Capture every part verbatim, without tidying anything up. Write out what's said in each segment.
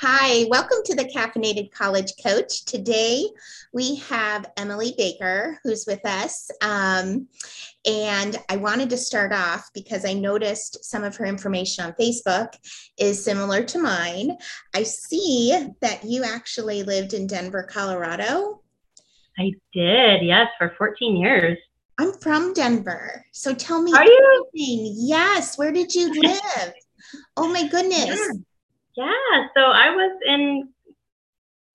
Hi, welcome to the Caffeinated College Coach. Today we have Emily Baker who's with us. Um, and I wanted to start off because I noticed some of her information on Facebook is similar to mine. I see that you actually lived in Denver, Colorado. I did, yes, for fourteen years. I'm from Denver. So tell me. Are you? Everything. Yes. Where did you live? Oh my goodness. Yeah. Yeah, so I was in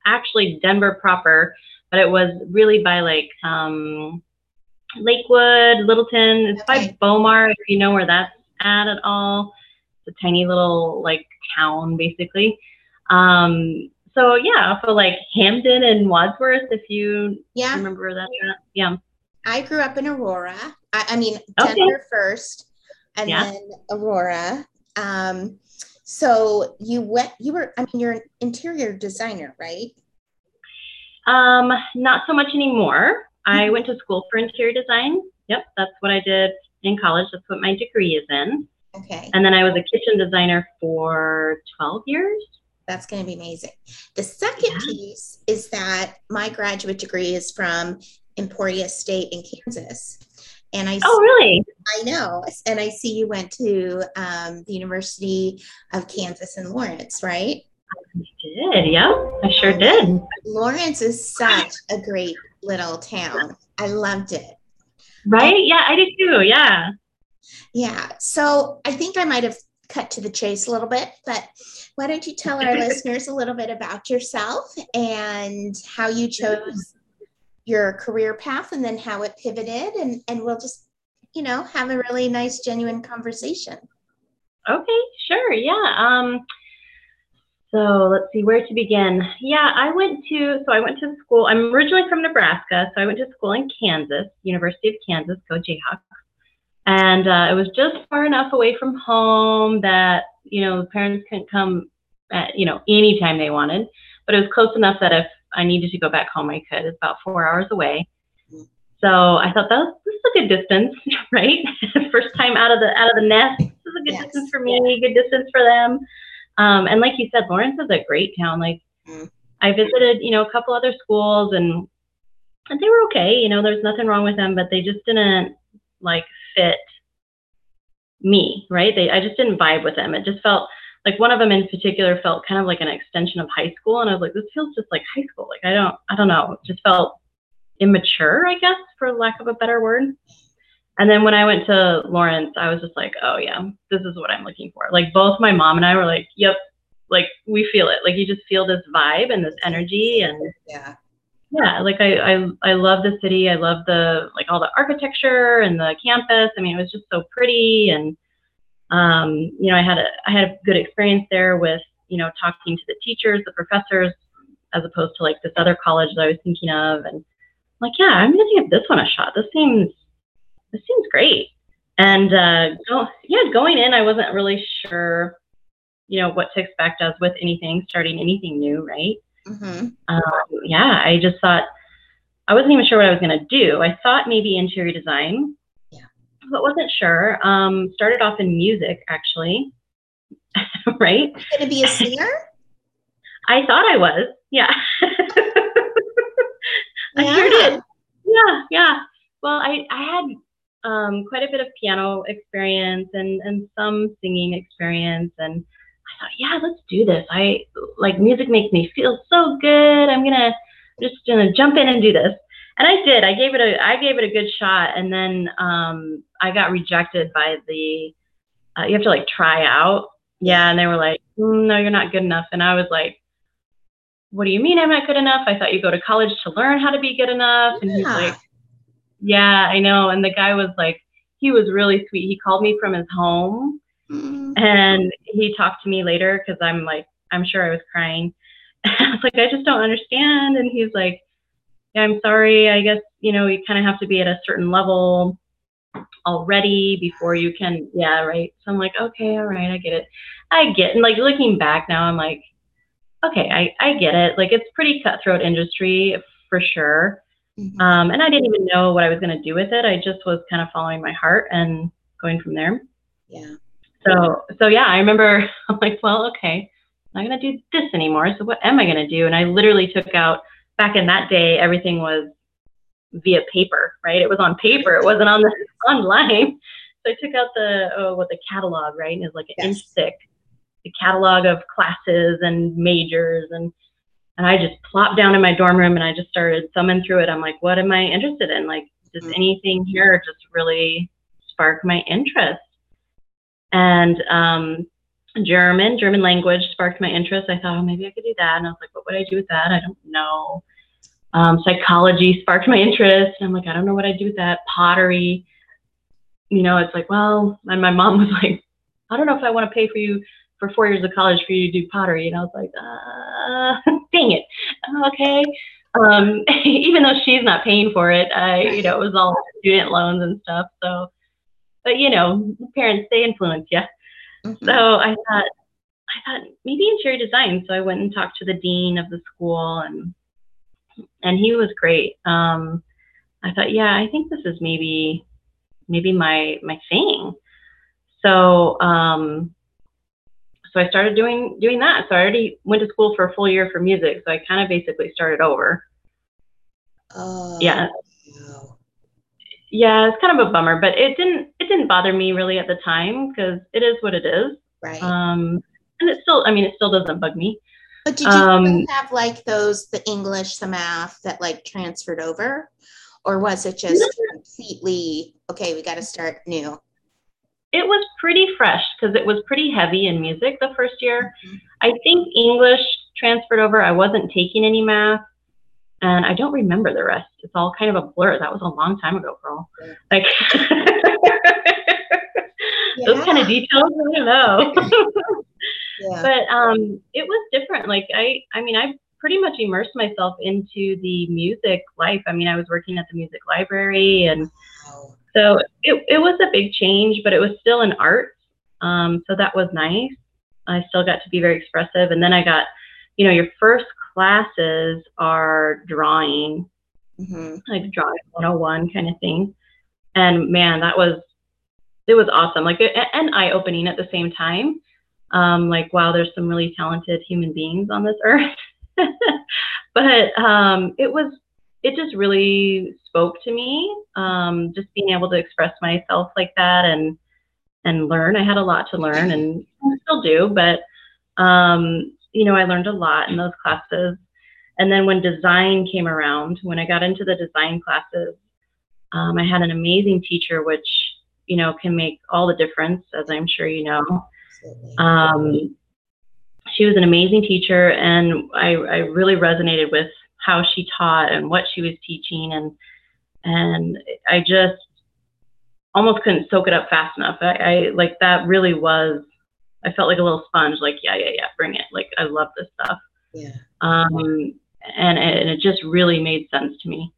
actually Denver proper, but it was really by like um, Lakewood, Littleton. It's okay. By Beaumar, if you know where that's at at all. It's a tiny little like town, basically. Um, so yeah, so like Hamden and Wadsworth, if you yeah. remember that. Yeah. I grew up in Aurora. I, I mean, Denver okay. first, and yeah. then Aurora. Um, So you went, you were, I mean, you're an interior designer, right? Um, not so much anymore. Mm-hmm. I went to school for interior design. Yep. That's what I did in college. That's what my degree is in. Okay. And then I was a kitchen designer for twelve years. That's going to be amazing. The second yeah. piece is that my graduate degree is from Emporia State in Kansas. And I oh, see, really? I know. And I see you went to um, the University of Kansas in Lawrence, right? I did, yeah. I sure did. Lawrence is such a great little town. I loved it. Right? Um, yeah, I did too. Yeah. Yeah. So I think I might have cut to the chase a little bit, but why don't you tell our listeners a little bit about yourself and how you chose your career path and then how it pivoted, and, and we'll just, you know, have a really nice, genuine conversation. Okay, sure. Yeah. Um, so let's see where to begin. Yeah, I went to, so I went to school. I'm originally from Nebraska. So I went to school in Kansas, University of Kansas, go Jayhawks. And uh, it was just far enough away from home that, you know, parents couldn't come at, you know, any time they wanted, but it was close enough that if I needed to go back home, I could. It's about four hours away. So I thought that was, this is a good distance, right? First time out of the out of the nest. This is a good yes. distance for me, good distance for them. Um, and like you said, Lawrence is a great town. Like mm. I visited, you know, a couple other schools and and they were okay. You know, there's nothing wrong with them, but they just didn't like fit me, right? They I just didn't vibe with them. It just felt like one of them in particular felt kind of like an extension of high school. And I was like, this feels just like high school. Like, I don't, I don't know. It just felt immature, I guess, for lack of a better word. And then when I went to Lawrence, I was just like, oh yeah, this is what I'm looking for. Like both my mom and I were like, yep. Like we feel it. Like you just feel this vibe and this energy. And yeah, yeah. Like I, I, I love the city. I love the, like all the architecture and the campus. I mean, it was just so pretty. And Um, you know, I had a, I had a good experience there with, you know, talking to the teachers, the professors, as opposed to like this other college that I was thinking of. And I'm like, yeah, I'm going to give this one a shot. This seems, this seems great. And, uh, go, yeah, going in, I wasn't really sure, you know, what to expect as with anything, starting anything new. Right. Mm-hmm. Um, yeah. I just thought, I wasn't even sure what I was going to do. I thought maybe interior design, but wasn't sure. Um, started off in music, actually. Right? You're going to be a singer? I thought I was. Yeah. yeah. I sure did. Yeah, yeah. Well, I, I had um, quite a bit of piano experience and, and some singing experience. And I thought, yeah, let's do this. I like music makes me feel so good. I'm going to just going to jump in and do this. And I did, I gave it a, I gave it a good shot. And then, um, I got rejected by the, uh, you have to like try out. Yeah. And they were like, mm, no, you're not good enough. And I was like, what do you mean I'm not good enough? I thought you go to college to learn how to be good enough. And yeah. he's like, yeah, I know. And the guy was like, he was really sweet. He called me from his home mm-hmm. and he talked to me later. Cause I'm like, I'm sure I was crying. I was like, I just don't understand. And he's like, yeah, I'm sorry. I guess, you know, you kind of have to be at a certain level already before you can. Yeah. Right. So I'm like, okay, all right. I get it. I get it. And like looking back now, I'm like, okay, I, I get it. Like it's pretty cutthroat industry for sure. Mm-hmm. Um, and I didn't even know what I was going to do with it. I just was kind of following my heart and going from there. Yeah. So, so yeah, I remember I'm like, well, okay, not going to do this anymore. So what am I going to do? And I literally took out, back in that day, everything was via paper, right? It was on paper. It wasn't on the online. So I took out the, oh, what the catalog, right? And it was like an yes. inch thick, the catalog of classes and majors. And, and I just plopped down in my dorm room and I just started thumbing through it. I'm like, what am I interested in? Like, does anything here just really spark my interest? And um, German, German language sparked my interest. I thought, oh, maybe I could do that. And I was like, what would I do with that? I don't know. Um, psychology sparked my interest. And I'm like, I don't know what I'd do with that. Pottery, you know, it's like, well, and my mom was like, I don't know if I want to pay for you for four years of college for you to do pottery. And I was like, uh, dang it. Okay. Um, even though she's not paying for it, I, you know, it was all student loans and stuff. So, but you know, parents, they influence you. Mm-hmm. So I thought, I thought maybe interior design. So I went and talked to the dean of the school, and and he was great. Um, I thought, yeah, I think this is maybe, maybe my my thing. So um, so I started doing doing that. So I already went to school for a full year for music. So I kind of basically started over. Uh, yeah. No. Yeah, it's kind of a bummer, but it didn't it didn't bother me really at the time because it is what it is. Right. Um, and it still, I mean, it still doesn't bug me. But did you um, have like those, the English, the math that like transferred over? Or was it just completely, okay, we got to start new? It was pretty fresh because it was pretty heavy in music the first year. Mm-hmm. I think English transferred over. I wasn't taking any math. And I don't remember the rest. It's all kind of a blur. That was a long time ago, girl. Like yeah. Those kind of details, I don't know. yeah. But um, it was different. Like I, I mean, I pretty much immersed myself into the music life. I mean, I was working at the music library, and wow. so it it was a big change, but it was still in art. Um, so that was nice. I still got to be very expressive, and then I got, you know, your first classes are drawing, mm-hmm. like drawing one oh one kind of thing. And man, that was, it was awesome. Like, and eye-opening at the same time. Um, like, wow, there's some really talented human beings on this earth. But um, it was, it just really spoke to me. Um, just being able to express myself like that and, and learn. I had a lot to learn, and I still do, but um, you know, I learned a lot in those classes. And then when design came around, when I got into the design classes, um, I had an amazing teacher, which, you know, can make all the difference, as I'm sure you know. Um, she was an amazing teacher, and I, I really resonated with how she taught and what she was teaching. And and I just almost couldn't soak it up fast enough. I, I like, that really was, I felt like a little sponge, like, yeah, yeah, yeah, bring it. Like, I love this stuff. Yeah. Um, and, and it just really made sense to me.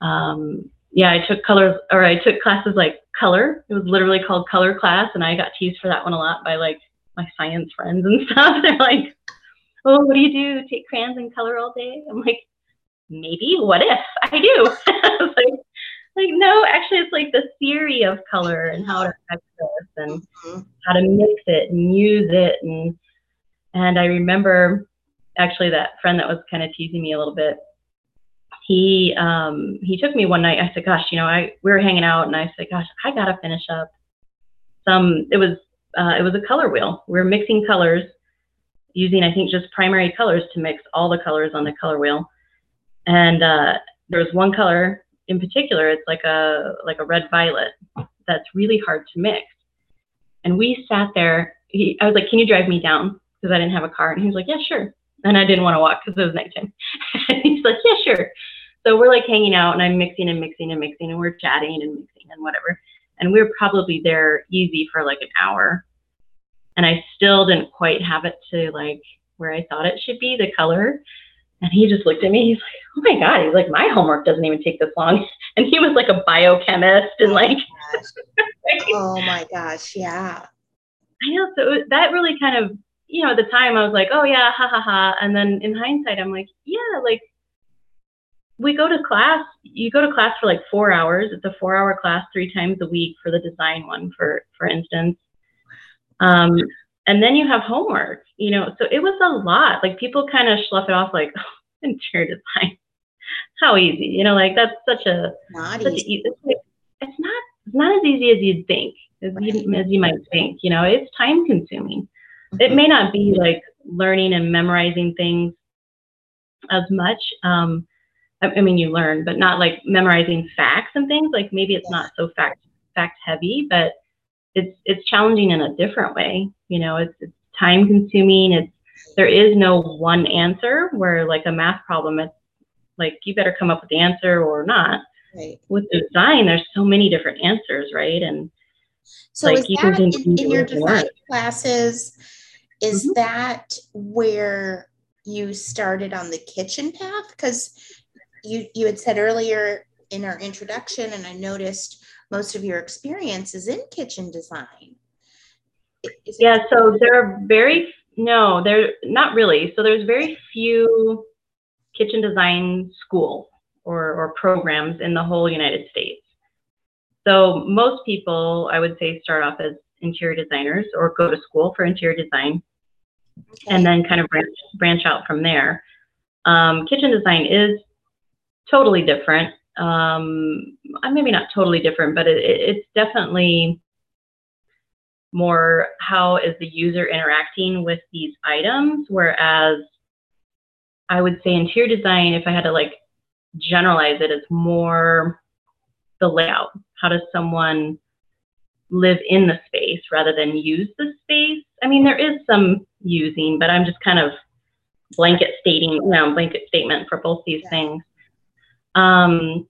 Um, yeah, I took colors, or I took classes like color. It was literally called color class. And I got teased for that one a lot by like my science friends and stuff. They're like, oh, what do you do? Take crayons and color all day? I'm like, maybe, what if I do? I was like, Like, no, actually, it's like the theory of color and how to affect this and mm-hmm. how to mix it and use it. And and I remember actually that friend that was kind of teasing me a little bit. He um, he took me one night. I said, gosh, you know, I we were hanging out, and I said, gosh, I got to finish up some. It was uh, it was a color wheel. We were mixing colors using, I think, just primary colors to mix all the colors on the color wheel. And uh, there was one color in particular, it's like a like a red violet that's really hard to mix. And we sat there. He, I was like, can you drive me down? Because I didn't have a car. And he was like, yeah, sure. And I didn't want to walk because it was nighttime. And he's like, yeah, sure. So we're like hanging out, and I'm mixing and mixing and mixing, and we're chatting and mixing and whatever. And we were probably there easy for like an hour. And I still didn't quite have it to like where I thought it should be, the color. And he just looked at me. He's like, oh my God. He's like, my homework doesn't even take this long. And he was like a biochemist and like, oh my gosh. Yeah. I know. So that really kind of, you know, at the time I was like, oh yeah, ha ha ha. And then in hindsight, I'm like, yeah, like we go to class, you go to class for like four hours. It's a four hour class, three times a week for the design one, for, for instance. Um, And then you have homework, you know, so it was a lot. Like, people kind of slough it off like, oh, interior design, how easy, you know, like that's such a, not such easy. A it's, like, it's not, it's not as easy as you'd think, as, right. you, as you might think, you know, it's time consuming. Mm-hmm. It may not be like learning and memorizing things as much. Um, I, I mean, you learn, but not like memorizing facts and things, like maybe it's yes. not so fact, fact heavy, but it's, it's challenging in a different way. You know, it's, it's time consuming. It's, there is no one answer, where like a math problem, it's like, you better come up with the answer or not. Right. With design, there's so many different answers, right? And so like, is you that can in, in your design work. Classes, is mm-hmm. that where you started on the kitchen path? Because you, you had said earlier in our introduction, and I noticed most of your experience is in kitchen design. Is yeah, so there are very, no, there not really. So there's very few kitchen design schools or, or programs in the whole United States. So most people, I would say, start off as interior designers or go to school for interior design, okay. and then kind of branch, branch out from there. Um, kitchen design is totally different. Um, maybe not totally different, but it, it's definitely more how is the user interacting with these items. Whereas I would say interior design, if I had to like generalize it, is more the layout. How does someone live in the space rather than use the space? I mean, there is some using, but I'm just kind of blanket stating, you know, blanket statement for both these yeah. things. Um,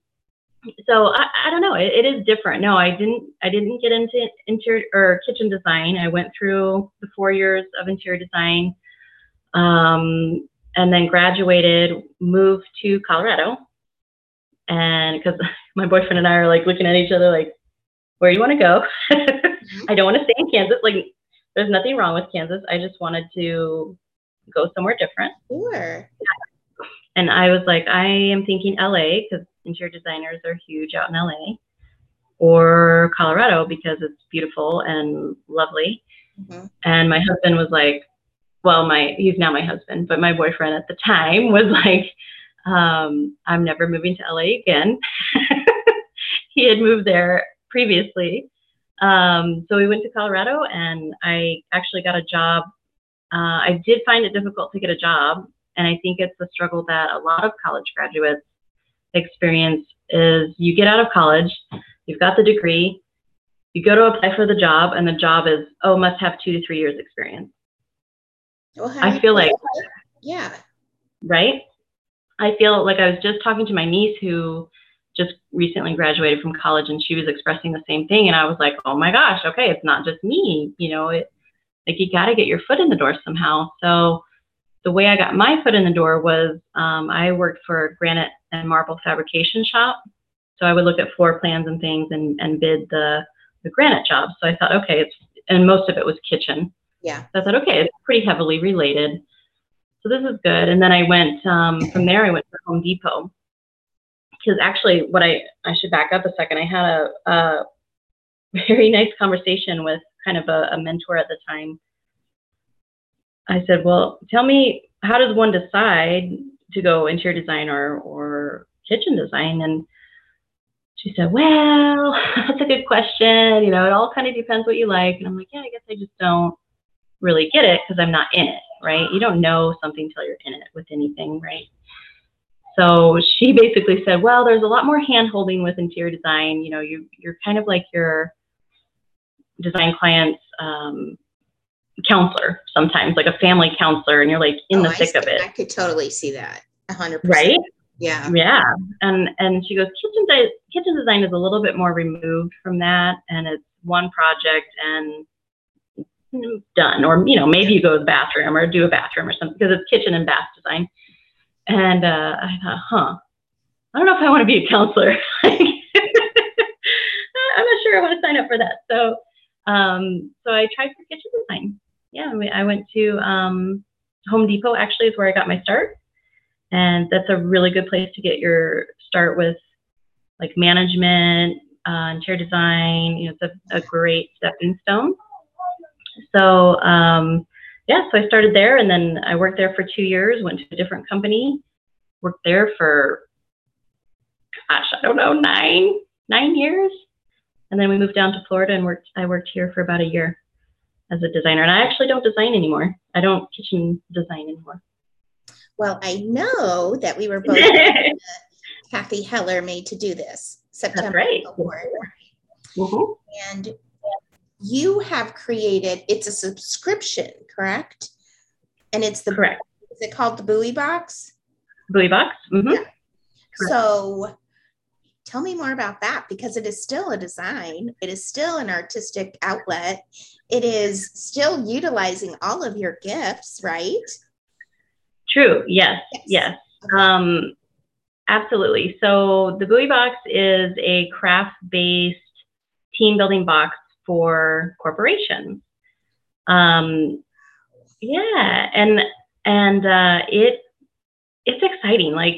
so I, I don't know, it, it is different. No, I didn't, I didn't get into interior or kitchen design. I went through the four years of interior design, um, and then graduated, moved to Colorado. And cause my boyfriend and I are like looking at each other, like, where do you want to go? I don't want to stay in Kansas. Like, there's nothing wrong with Kansas. I just wanted to go somewhere different. Sure. Yeah. And I was like, I am thinking L A, because interior designers are huge out in L A, or Colorado, because it's beautiful and lovely. Mm-hmm. And my husband was like, well, my he's now my husband, but my boyfriend at the time was like, um, I'm never moving to L A again. He had moved there previously. Um, so we went to Colorado, and I actually got a job. Uh, I did find it difficult to get a job. And I think it's the struggle that a lot of college graduates experience is you get out of college, you've got the degree, you go to apply for the job, and the job is, oh, must have two to three years experience. Well, I feel like, yeah, right. I feel like I was just talking to my niece who just recently graduated from college, and she was expressing the same thing. And I was like, oh my gosh, okay, it's not just me, you know, it, like you got to get your foot in the door somehow. So the way I got my foot in the door was um, I worked for a granite and marble fabrication shop. So I would look at floor plans and things and, and bid the, the granite jobs. So I thought, okay, it's, and most of it was kitchen. Yeah. So I thought, okay, it's pretty heavily related. So this is good. And then I went um, from there, I went to Home Depot. Because actually what I, I should back up a second. I had a, a very nice conversation with kind of a, a mentor at the time. I said, well, tell me, how does one decide to go interior design or, or kitchen design? And she said, well, that's a good question. You know, it all kind of depends what you like. And I'm like, yeah, I guess I just don't really get it because I'm not in it, right? You don't know something till you're in it with anything, right? So she basically said, well, there's a lot more hand-holding with interior design. You know, you, you're kind of like your design clients, um, counselor sometimes, like a family counselor, and you're like in oh, the thick of it. I could totally see that one hundred percent. Right? Yeah. Yeah. And and she goes, kitchen, de- kitchen design is a little bit more removed from that, and it's one project and done. Or, you know, maybe you go to the bathroom or do a bathroom or something, because it's kitchen and bath design. And uh, I thought, huh, I don't know if I want to be a counselor. I'm not sure I want to sign up for that. So Um, so I tried for kitchen design. Yeah, I went to um, Home Depot, actually, is where I got my start. And that's a really good place to get your start with like management, uh, interior design. You know, it's a, a great stepping stone. So um, yeah, so I started there, and then I worked there for two years, went to a different company, worked there for, gosh, I don't know, nine, nine years. And then we moved down to Florida and worked, I worked here for about a year as a designer. And I actually don't design anymore. I don't kitchen design anymore. Well, I know that we were both at Kathy Heller Made to Do This September right. Award. Mm-hmm. And you have created, it's a subscription, correct? And it's the, correct. Is it called the Buoy Box? Buoy Box. Mm-hmm. Yeah. So tell me more about that, because it is still a design. It is still an artistic outlet. It is still utilizing all of your gifts, right? True. Yes. Yes. yes. Okay. Um, absolutely. So the Buoy Box is a craft-based team building box for corporations. Um, yeah. And, and, uh, it, it's exciting. Like,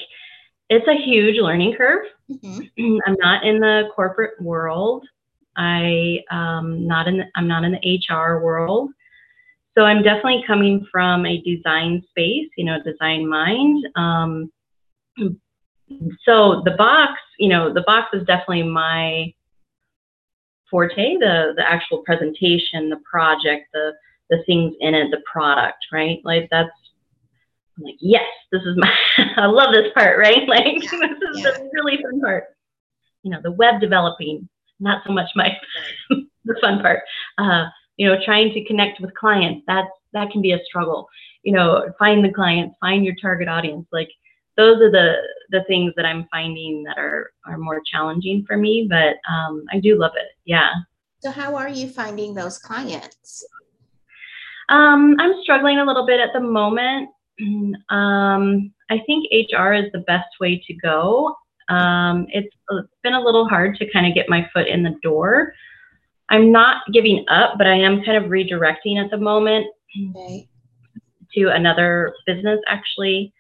it's a huge learning curve. Mm-hmm. I'm not in the corporate world. I, um, not in, the, I'm not in the H R world. So I'm definitely coming from a design space, you know, design mind. Um, so the box, you know, the box is definitely my forte, the, the actual presentation, the project, the, the things in it, the product, right? Like that's, I'm like, yes, this is my, I love this part, right? Like, yeah, this is yeah. the really fun part. You know, the web developing, not so much my, the fun part. Uh, you know, trying to connect with clients, that's, that can be a struggle. You know, find the clients, find your target audience. Like, those are the, the things that I'm finding that are, are more challenging for me, but um, I do love it. Yeah. So how are you finding those clients? Um, I'm struggling a little bit at the moment. Um, I think H R is the best way to go. Um, it's, it's been a little hard to kind of get my foot in the door. I'm not giving up, but I am kind of redirecting at the moment okay. to another business actually.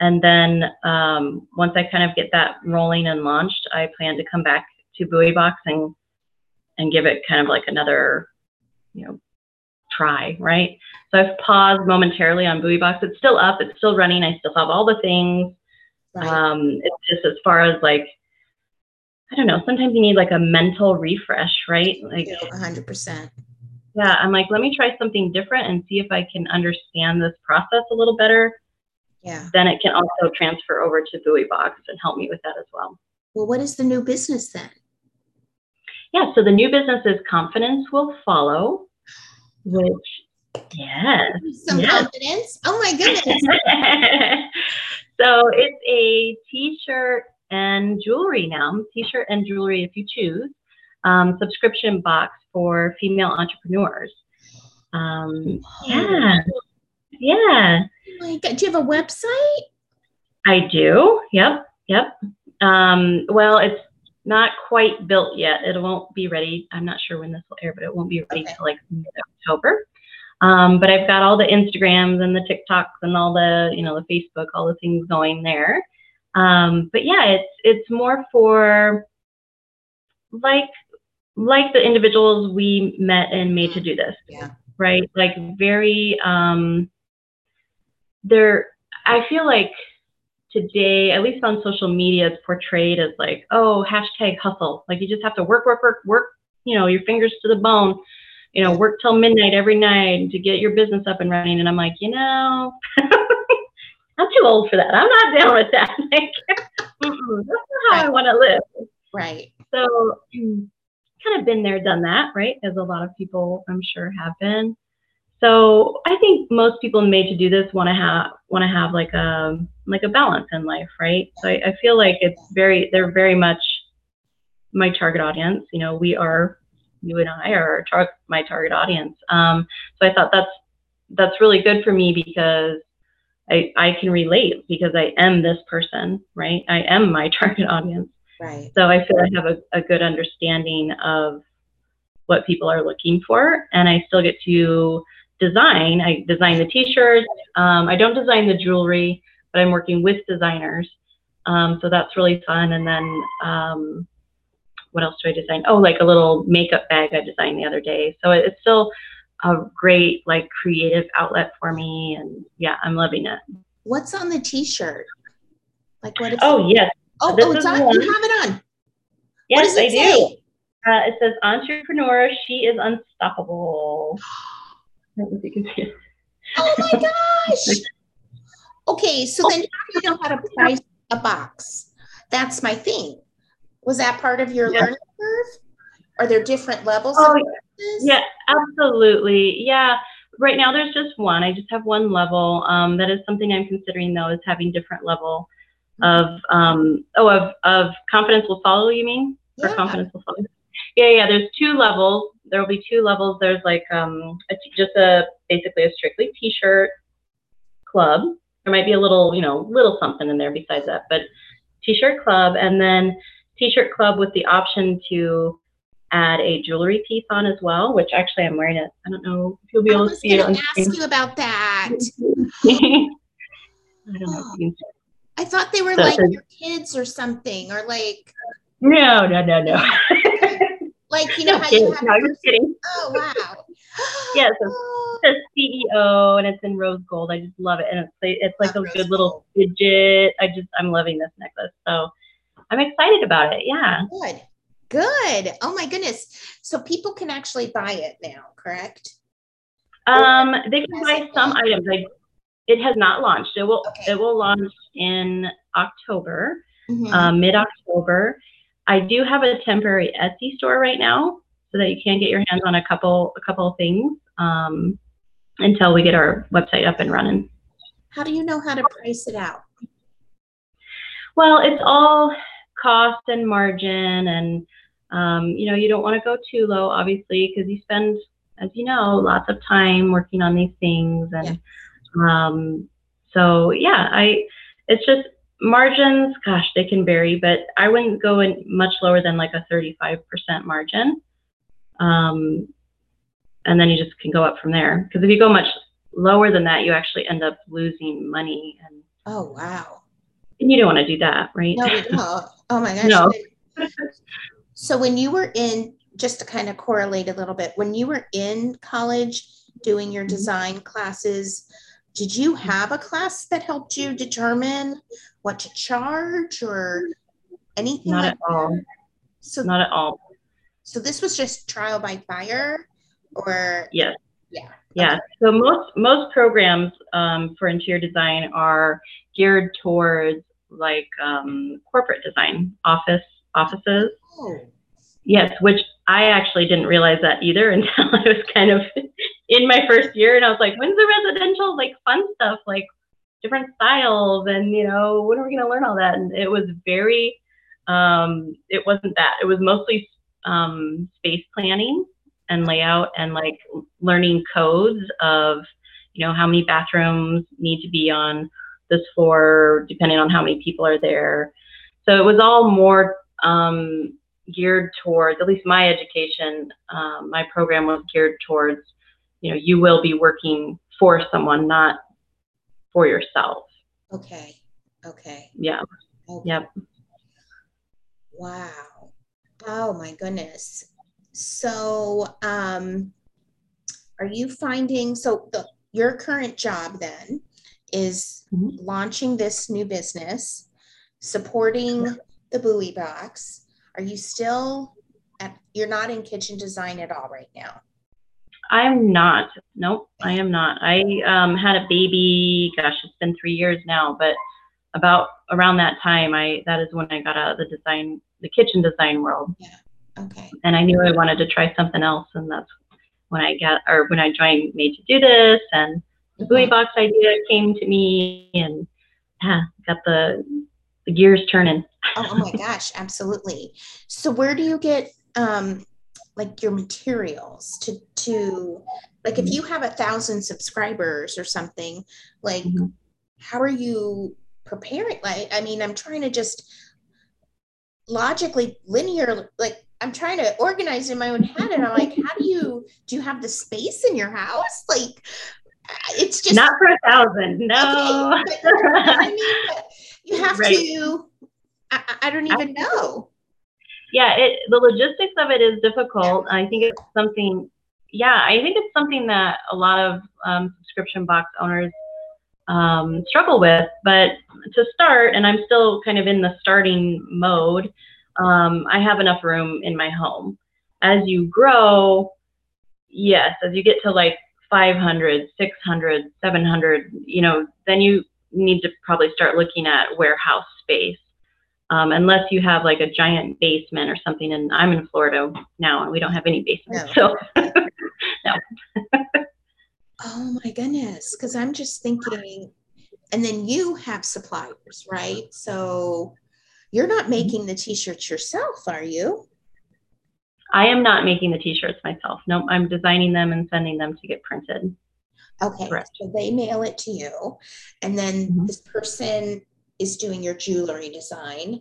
And then, um, once I kind of get that rolling and launched, I plan to come back to Buoy Box and, and give it kind of like another, you know, try, right? So I've paused momentarily on Buoy Box. It's still up, it's still running, I still have all the things. Right. Um, it's just as far as like, I don't know, sometimes you need like a mental refresh, right? Like one hundred percent. Yeah, I'm like, let me try something different and see if I can understand this process a little better. Yeah. Then it can also transfer over to Buoy Box and help me with that as well. Well, what is the new business then? Yeah, so the new business is Confidence Will Follow, which, yes. Some yes. confidence. Oh my goodness. So it's a t-shirt and jewelry now, t-shirt and jewelry if you choose, um, subscription box for female entrepreneurs. Um, yeah. Yeah. Do you have a website? I do. Yep. Yep. Um, well, it's not quite built yet. It won't be ready. I'm not sure when this will air, but it won't be ready okay. till like mid-October. Um, but I've got all the Instagrams and the TikToks and all the, you know, the Facebook, all the things going there. Um, but yeah, it's, it's more for like, like the individuals we met and Made to Do This. Yeah. Right. Like very, um, There, I feel like today, at least on social media, it's portrayed as like, oh, hashtag hustle. Like you just have to work, work, work, work, you know, your fingers to the bone, you know, work till midnight every night to get your business up and running. And I'm like, you know, I'm too old for that. I'm not down with that. Like, that's not how I want to live. Right. So kind of been there, done that, right? As a lot of people I'm sure have been. So I think most people Made to Do This want to have want to have like a like a balance in life, right? So I, I feel like it's very they're very much my target audience. You know, we are you and I are tar- my target audience. Um, so I thought that's that's really good for me because I I can relate because I am this person, right? I am my target audience. Right. So I feel I have a, a good understanding of what people are looking for, and I still get to design. I design the t-shirts. Um, I don't design the jewelry, but I'm working with designers. Um, so that's really fun. And then um, what else do I design? Oh, like a little makeup bag I designed the other day. So it's still a great like creative outlet for me. And yeah, I'm loving it. What's on the t-shirt? Like what? Is oh, it? Yes. Oh, oh it's on. One. You have it on. Yes, I do. Uh, it says entrepreneur. She is unstoppable. I don't know if you can see it. Oh my gosh. Okay. So then you know how to price a box. That's my thing. Was that part of your yeah. learning curve? Are there different levels? Oh, of yeah, absolutely. Yeah. Right now there's just one. I just have one level. Um, that is something I'm considering though, is having different level of, um, oh, of, of Confidence Will Follow, you mean? Yeah. Or Confidence Will Follow. Yeah. Yeah. There's two levels. There'll be two levels. There's like, um, a, just a, basically a strictly t-shirt club. There might be a little, you know, little something in there besides that, but t-shirt club, and then t-shirt club with the option to add a jewelry piece on as well, which actually I'm wearing it. I don't know if you'll be able to see it. I was going to ask you about that. I don't know if you can see it. I thought they were so, like your kids or something, or like. No, no, no, no. Like, you know no, how kidding. you have. No, I'm just kidding. Oh, wow. Yeah, so it says C E O, and it's in rose gold. I just love it. And it's, it's like oh, a good little fidget. I just, I'm loving this necklace. So I'm excited about it. Yeah. Good. Good. Oh my goodness. So people can actually buy it now, correct? Um, they can buy some items. I, it has not launched. It will, okay. it will launch in October, mm-hmm. uh, mid-October. I do have a temporary Etsy store right now so that you can get your hands on a couple, a couple of things, um, until we get our website up and running. How do you know how to price it out? Well, it's all cost and margin, and um, you know, you don't want to go too low, obviously, because you spend, as you know, lots of time working on these things. And yeah. um, so, yeah, I, it's just margins, gosh, they can vary, but I wouldn't go in much lower than like a thirty-five percent margin. Um, and then you just can go up from there. Because if you go much lower than that, you actually end up losing money. And oh, wow. And you don't want to do that, right? No, we don't. Oh my gosh. No. So when you were in, just to kind of correlate a little bit, when you were in college doing your design classes, did you have a class that helped you determine what to charge or anything? Not like at that? all. So not at all. So this was just trial by fire, or yes. Yeah. Yeah. Okay. So most most programs um, for interior design are geared towards like um, corporate design, office offices. Oh. Yes, which I actually didn't realize that either until I was kind of in my first year, and I was like, when's the residential, like fun stuff, like different styles, and you know, when are we gonna learn all that? And it was very, um, it wasn't that. It was mostly um, space planning and layout, and like learning codes of, you know, how many bathrooms need to be on this floor, depending on how many people are there. So it was all more um, geared towards, at least my education, um, my program was geared towards, you know, you will be working for someone, not for yourself. Okay. Okay. Yeah. Okay. Yep. Wow. Oh my goodness. So um, are you finding, so the, your current job then is mm-hmm. launching this new business, supporting the Buoy Box. Are you still at, you're not in kitchen design at all right now? I'm not. Nope, I am not. I um, had a baby, gosh, it's been three years now, but about around that time, I that is when I got out of the design, the kitchen design world. Yeah. Okay. And I knew I wanted to try something else, and that's when I got, or when I joined Made to Do This, and the Buoy Box idea came to me, and yeah, got the the gears turning. Oh, oh my gosh, absolutely. So where do you get um, like your materials to to like if you have a thousand subscribers or something, like mm-hmm. how are you preparing? Like, I mean, I'm trying to just logically linear like. I'm trying to organize in my own head, and I'm like, how do you, do you have the space in your house? Like, it's just. Not for a thousand. No. Okay, but, I mean, but you have right. to, I, I don't even I, know. Yeah. It, the logistics of it is difficult. Yeah. I think it's something yeah, I think it's something that a lot of um, subscription box owners um, struggle with. But to start, and I'm still kind of in the starting mode, um, I have enough room in my home. As you grow, yes, as you get to like five hundred, six hundred, seven hundred, you know, then you need to probably start looking at warehouse space. Um, unless you have like a giant basement or something, and I'm in Florida now and we don't have any basements, no. So no. Oh my goodness, because I'm just thinking, and then you have suppliers, right? So you're not making the t-shirts yourself, are you? I am not making the t-shirts myself. No, I'm designing them and sending them to get printed. Okay, correct. So they mail it to you, and then mm-hmm. this person is doing your jewelry design,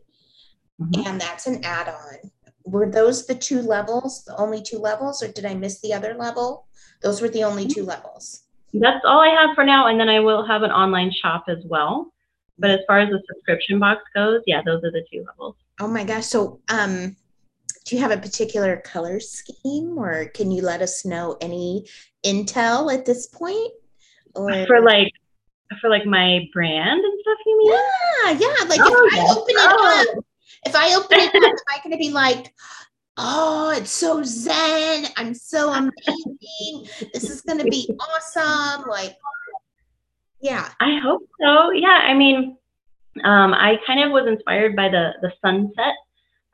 mm-hmm. and that's an add-on. Were those the two levels, the only two levels, or did I miss the other level? Those were the only two levels. That's all I have for now, and then I will have an online shop as well. But as far as the subscription box goes, yeah, those are the two levels. Oh my gosh, so um, do you have a particular color scheme, or can you let us know any intel at this point? Or for like, for like my brand and stuff, you mean? Yeah, yeah. Like oh, if I open it oh. up, if I open it up, am I going to be like, oh, it's so zen. I'm so amazing. This is going to be awesome. Like, yeah. I hope so. Yeah. I mean, um, I kind of was inspired by the, the sunset.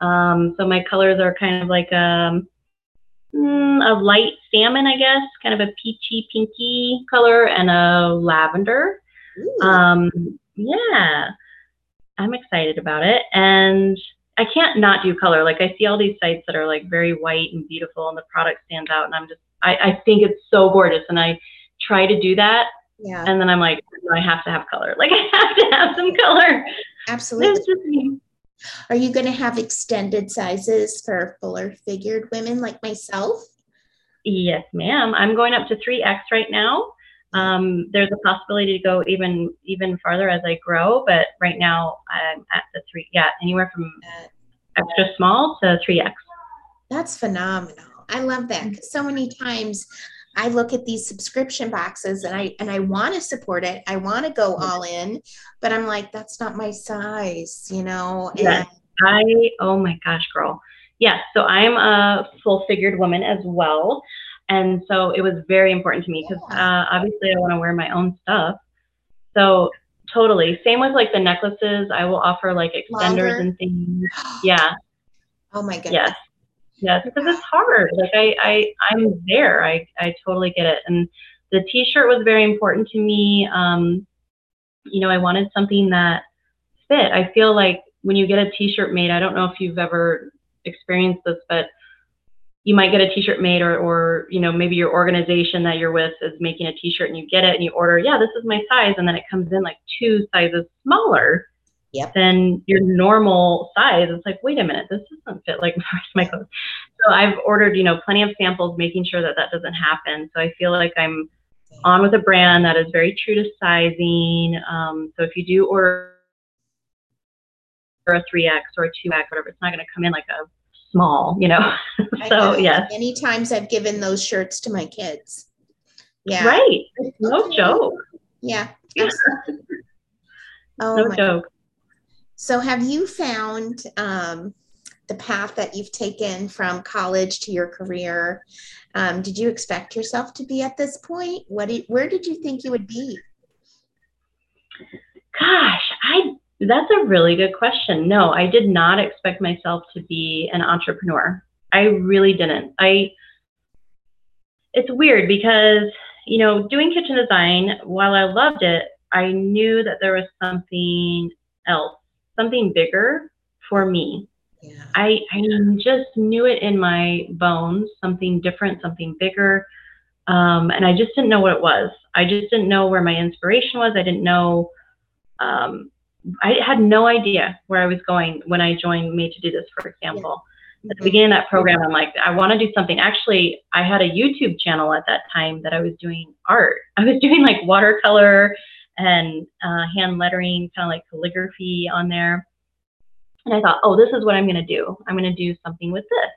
Um, so my colors are kind of like um, a light salmon, I guess, kind of a peachy pinky color and a lavender. Ooh. Um, yeah, I'm excited about it. And I can't not do color. Like I see all these sites that are like very white and beautiful and the product stands out, and I'm just, I, I think it's so gorgeous. And I try to do that. Yeah. And then I'm like, no, I have to have color. Like I have to have some color. Absolutely. That's just me. Are you going to have extended sizes for fuller figured women like myself? Yes, ma'am. I'm going up to three X right now. Um, there's a possibility to go even even farther as I grow, but right now I'm at the three, yeah, anywhere from extra small to three X. That's phenomenal. I love that, because so many times I look at these subscription boxes and I and I want to support it. I want to go all in, but I'm like, that's not my size, you know. And yes. I oh my gosh, girl. Yes. Yeah, so I'm a full-figured woman as well. And so it was very important to me because uh, obviously I want to wear my own stuff. So totally. Same with like the necklaces. I will offer like extenders Longer. and things. Yeah. Oh my goodness. Yes. Yes. Because it's hard. Like I, I, I'm there. I, I totally get it. And the t-shirt was very important to me. Um, you know, I wanted something that fit. I feel like when you get a t-shirt made, I don't know if you've ever experienced this, but you might get a t-shirt made, or, or, you know, maybe your organization that you're with is making a t-shirt and you get it and you order, yeah, this is my size. And then it comes in like two sizes smaller yep. than your normal size. It's like, wait a minute, this doesn't fit like my clothes. So I've ordered, you know, plenty of samples, making sure that that doesn't happen. So I feel like I'm on with a brand that is very true to sizing. Um, so if you do order a three X or a two X, whatever, it's not going to come in like a small, you know. So yeah, many times I've given those shirts to my kids. Yeah, right. No joke. Yeah. yeah. Oh, no joke. God. So have you found um, the path that you've taken from college to your career? Um, did you expect yourself to be at this point? What did, where did you think you would be? Gosh, I. That's a really good question. No, I did not expect myself to be an entrepreneur. I really didn't. I, it's weird because, you know, doing kitchen design, while I loved it, I knew that there was something else, something bigger for me. Yeah. I, I just knew it in my bones, something different, something bigger. Um, and I just didn't know what it was. I just didn't know where my inspiration was. I didn't know, um, I had no idea where I was going when I joined Made to Do This, for example. Yeah. Mm-hmm. At the beginning of that program, I'm like, I want to do something. Actually, I had a YouTube channel at that time that I was doing art. I was doing like watercolor and uh, hand lettering, kind of like calligraphy on there. And I thought, oh, this is what I'm going to do. I'm going to do something with this.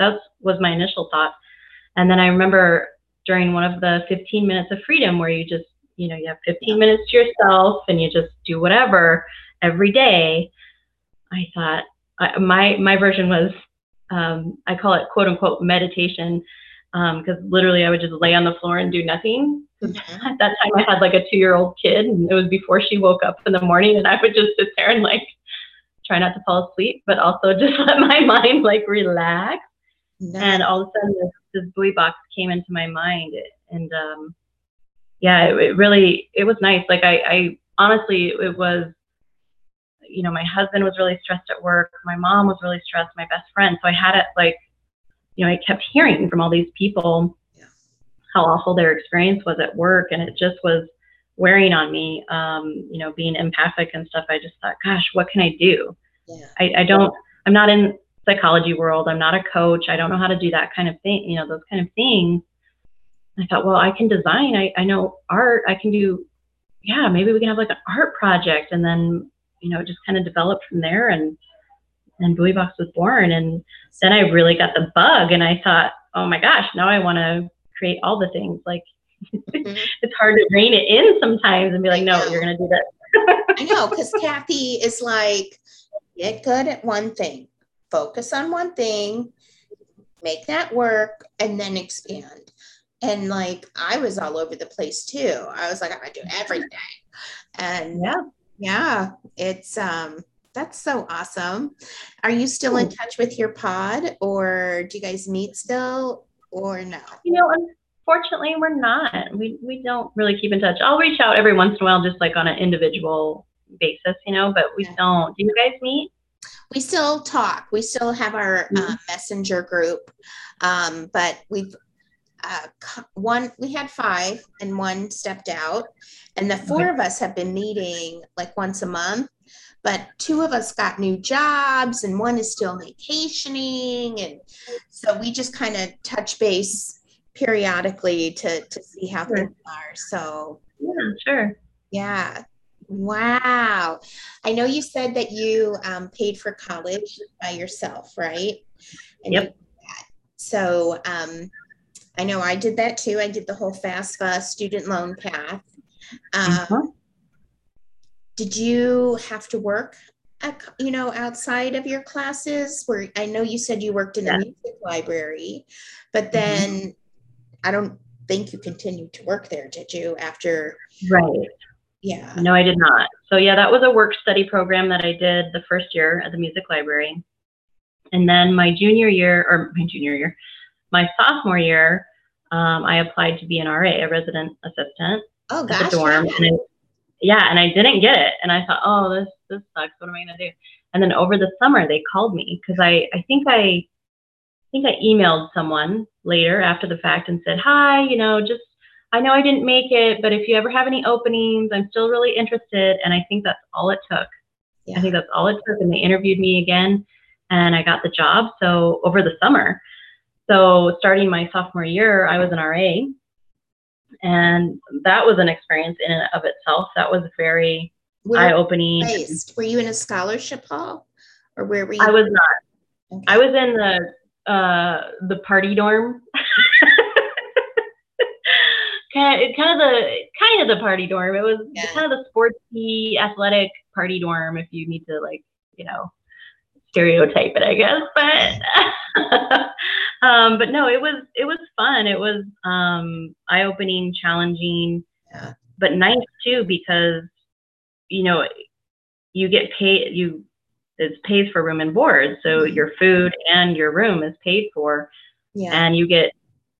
That was my initial thought. And then I remember during one of the fifteen minutes of freedom where you just, you know, you have fifteen minutes to yourself and you just do whatever every day. I thought I, my, my version was, um, I call it quote unquote meditation. Um, cause literally I would just lay on the floor and do nothing. At that time I had like a two-year-old kid, and it was before she woke up in the morning, and I would just sit there and like try not to fall asleep, but also just let my mind like relax. Nice. And all of a sudden this, this buoy box came into my mind, and um, yeah, it, it really, it was nice. Like I, I honestly, it was, you know, my husband was really stressed at work. My mom was really stressed, my best friend. So I had it like, you know, I kept hearing from all these people yeah. how awful their experience was at work. And it just was wearing on me, um, you know, being empathic and stuff. I just thought, gosh, what can I do? Yeah. I, I don't, I'm not in psychology world. I'm not a coach. I don't know how to do that kind of thing, you know, those kind of things. I thought, well, I can design. I, I know art. I can do, yeah, maybe we can have like an art project. And then, you know, it just kind of developed from there. And And Buoy Box was born. And then I really got the bug, and I thought, oh my gosh, now I want to create all the things. Like mm-hmm. It's hard to rein it in sometimes and be like, no, you're going to do that. I know. Cause Kathy is like, get good at one thing, focus on one thing, make that work, and then expand. And like, I was all over the place too. I was like, I'm going to do everything. And yeah, yeah, it's, um, that's so awesome. Are you still in touch with your pod, or do you guys meet still, or no? You know, unfortunately we're not. We we don't really keep in touch. I'll reach out every once in a while, just like on an individual basis, you know, but we don't. Do you guys meet? We still talk. We still have our mm-hmm. uh, messenger group. Um, but we've uh, one, we had five and one stepped out, and the four mm-hmm. of us have been meeting like once a month. But two of us got new jobs, and one is still vacationing. And so we just kind of touch base periodically to, to see how sure. things are. So yeah, sure. Yeah. Wow. I know you said that you um, paid for college by yourself, right? And yep. So um, I know I did that too. I did the whole FAFSA student loan path. Um, uh-huh. Did you have to work, at, you know, outside of your classes? Where I know you said you worked in the yeah. music library, but then mm-hmm. I don't think you continued to work there, did you? After right, yeah. No, I did not. So yeah, that was a work study program that I did the first year at the music library, and then my junior year, or my junior year, my sophomore year, um, I applied to be an R A, a resident assistant, oh, gosh, at the dorm, yeah. and I, Yeah. And I didn't get it. And I thought, oh, this, this sucks. What am I going to do? And then over the summer, they called me because I, I think I, I think I emailed someone later after the fact and said, hi, you know, just, I know I didn't make it, but if you ever have any openings, I'm still really interested. And I think that's all it took. Yeah. I think that's all it took. And they interviewed me again, and I got the job. So over the summer, so starting my sophomore year, I was an R A. And that was an experience in and of itself. That was very eye-opening. Were you in a scholarship hall, or where were you? I was not. Okay. I was in the uh, the party dorm. kind of, kind of the kind of the party dorm. It was yeah. kind of the sporty, athletic party dorm. If you need to, like, you know, stereotype it, I guess. But. Um, but no, it was, it was fun. It was, um, eye-opening, challenging, yeah. but nice too, because, you know, you get paid, you, it pays for room and board. So mm-hmm. your food and your room is paid for, yeah. and you get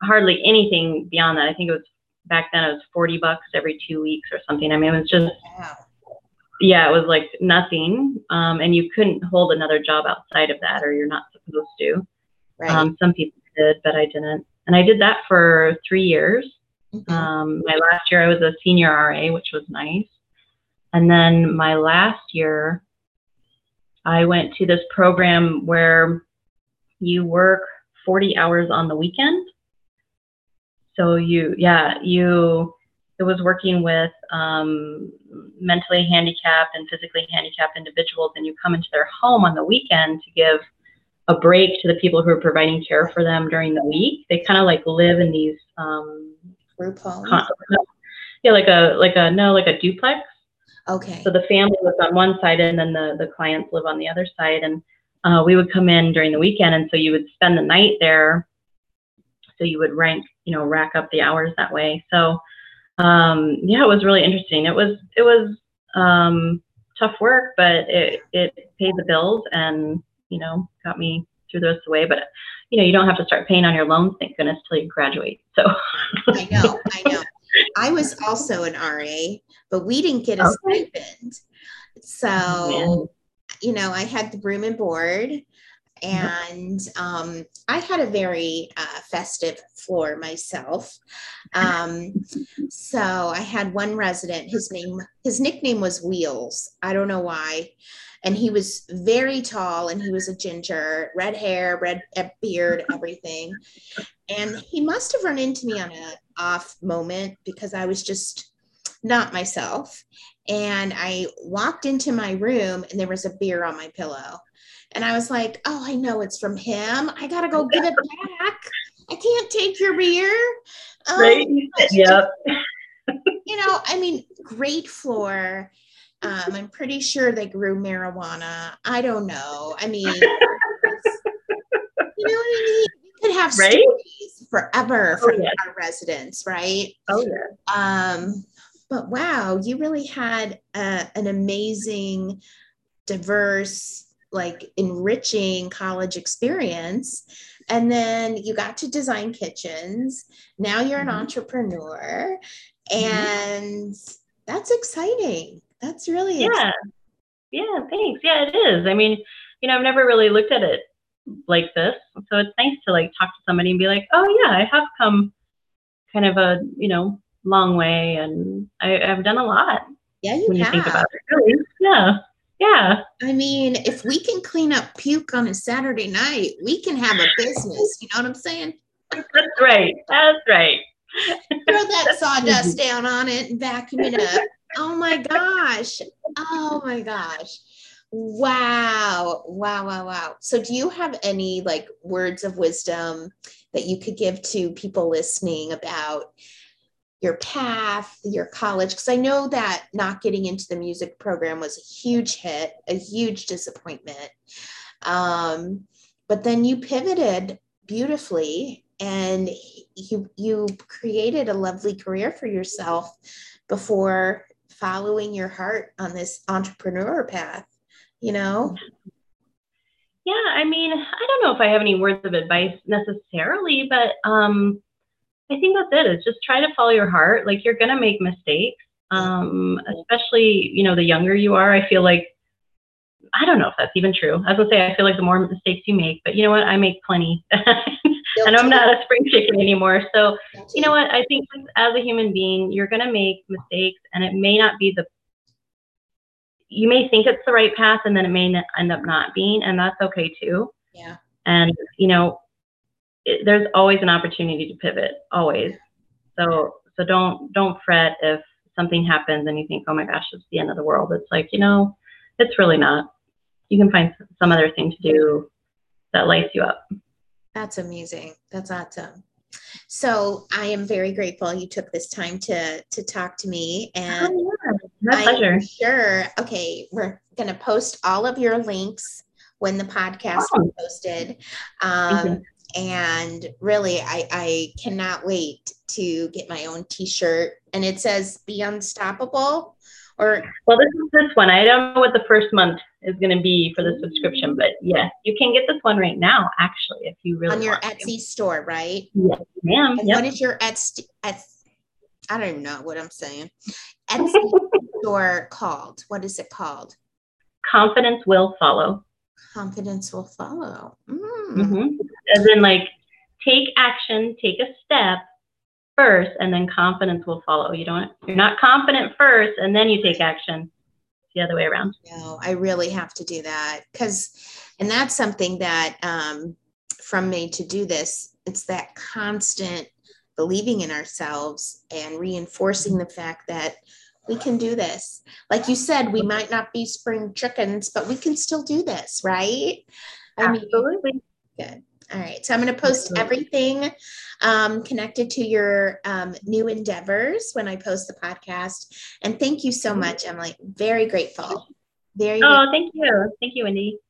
hardly anything beyond that. I think it was, back then it was forty bucks every two weeks or something. I mean, it was just, wow. yeah, it was like nothing. Um, and you couldn't hold another job outside of that, or you're not supposed to. Right. Um, some people did, but I didn't. And I did that for three years. Mm-hmm. Um, my last year, I was a senior R A, which was nice. And then my last year, I went to this program where you work forty hours on the weekend. So you, yeah, you, it was working with um, mentally handicapped and physically handicapped individuals, and you come into their home on the weekend to give a break to the people who are providing care for them during the week. They kind of like live in these um group homes. Con- yeah, like a like a no, like a duplex. Okay. So the family lives on one side and then the, the clients live on the other side. And uh, we would come in during the weekend, and so you would spend the night there. So you would rank, you know, rack up the hours that way. So um, yeah, it was really interesting. It was it was um, tough work, but it it paid the bills and, you know, got me through the rest of the way. But, you know, you don't have to start paying on your loans, thank goodness, till you graduate. So I know, I know. I was also an R A, but we didn't get a okay. stipend. So, oh, you know, I had the room and board, and um, I had a very uh, festive floor myself. Um, so I had one resident, his name, his nickname was Wheels. I don't know why. And he was very tall, and he was a ginger, red hair, red beard, everything. And he must have run into me on an off moment because I was just not myself. And I walked into my room, and there was a beer on my pillow. And I was like, oh, I know it's from him. I got to go get it back. I can't take your beer. Um, right. Yep. You know, I mean, great floor. Um, I'm pretty sure they grew marijuana. I don't know. I mean, you know what I mean? We could have right? stories forever from oh, yeah. our residents, right? Oh, yeah. Um, but wow, you really had a, an amazing, diverse, like enriching college experience. And then you got to design kitchens. Now you're mm-hmm. an entrepreneur, and mm-hmm. that's exciting. That's really yeah, exciting. yeah. Thanks. Yeah, it is. I mean, you know, I've never really looked at it like this, so it's nice to like talk to somebody and be like, oh yeah, I have come kind of a you know long way, and I, I've done a lot. Yeah, you when have. You think about it, really. Yeah, yeah. I mean, if we can clean up puke on a Saturday night, we can have a business. You know what I'm saying? That's right. That's right. Throw that sawdust down on it and vacuum it up. Oh my gosh. Oh my gosh. Wow. Wow. Wow. Wow. So do you have any like words of wisdom that you could give to people listening about your path, your college? Because I know that not getting into the music program was a huge hit, a huge disappointment. Um, but then you pivoted beautifully, and you, you created a lovely career for yourself before following your heart on this entrepreneur path, you know? Yeah. I mean, I don't know if I have any words of advice necessarily, but um, I think that's it. It's just try to follow your heart. Like you're going to make mistakes, um, especially, you know, the younger you are. I feel like, I don't know if that's even true. I was gonna say, I feel like the more mistakes you make, but you know what? I make plenty. And I'm not a spring chicken anymore. So, you know what? I think as a human being, you're going to make mistakes, and it may not be the, you may think it's the right path, and then it may end up not being, and that's okay too. Yeah. And, you know, it, there's always an opportunity to pivot, always. So, so don't, don't fret if something happens and you think, oh my gosh, it's the end of the world. It's like, you know, it's really not. You can find some other thing to do that lights you up. That's amazing. That's awesome. So I am very grateful you took this time to to talk to me. And oh, yeah. My pleasure. I'm sure. Okay, we're going to post all of your links when the podcast oh. is posted. Um, and really, I, I cannot wait to get my own T-shirt. And it says, be unstoppable. Or well, this is this one. I don't know what the first month is going to be for the subscription, but yes, you can get this one right now, actually, if you really on your want Etsy to. Store, right? Yes, ma'am. And yep. What is your Etsy? Ets, I don't even know what I'm saying. Etsy store called. What is it called? Confidence Will Follow. Confidence Will Follow. Mm. Mm-hmm. As in, like, take action, take a step first, and then confidence will follow. You don't, you're not confident first, and then you take action. It's the other way around. No, I really have to do that. Cause, and that's something that, um, from Made to Do This, it's that constant believing in ourselves and reinforcing the fact that we can do this. Like you said, we might not be spring chickens, but we can still do this. Right. I mean, absolutely. Good. All right. So I'm going to post everything um, connected to your um, new endeavors when I post the podcast. And thank you so much, Emily. Very grateful. Very. Oh, grateful. Thank you. Thank you, Wendy.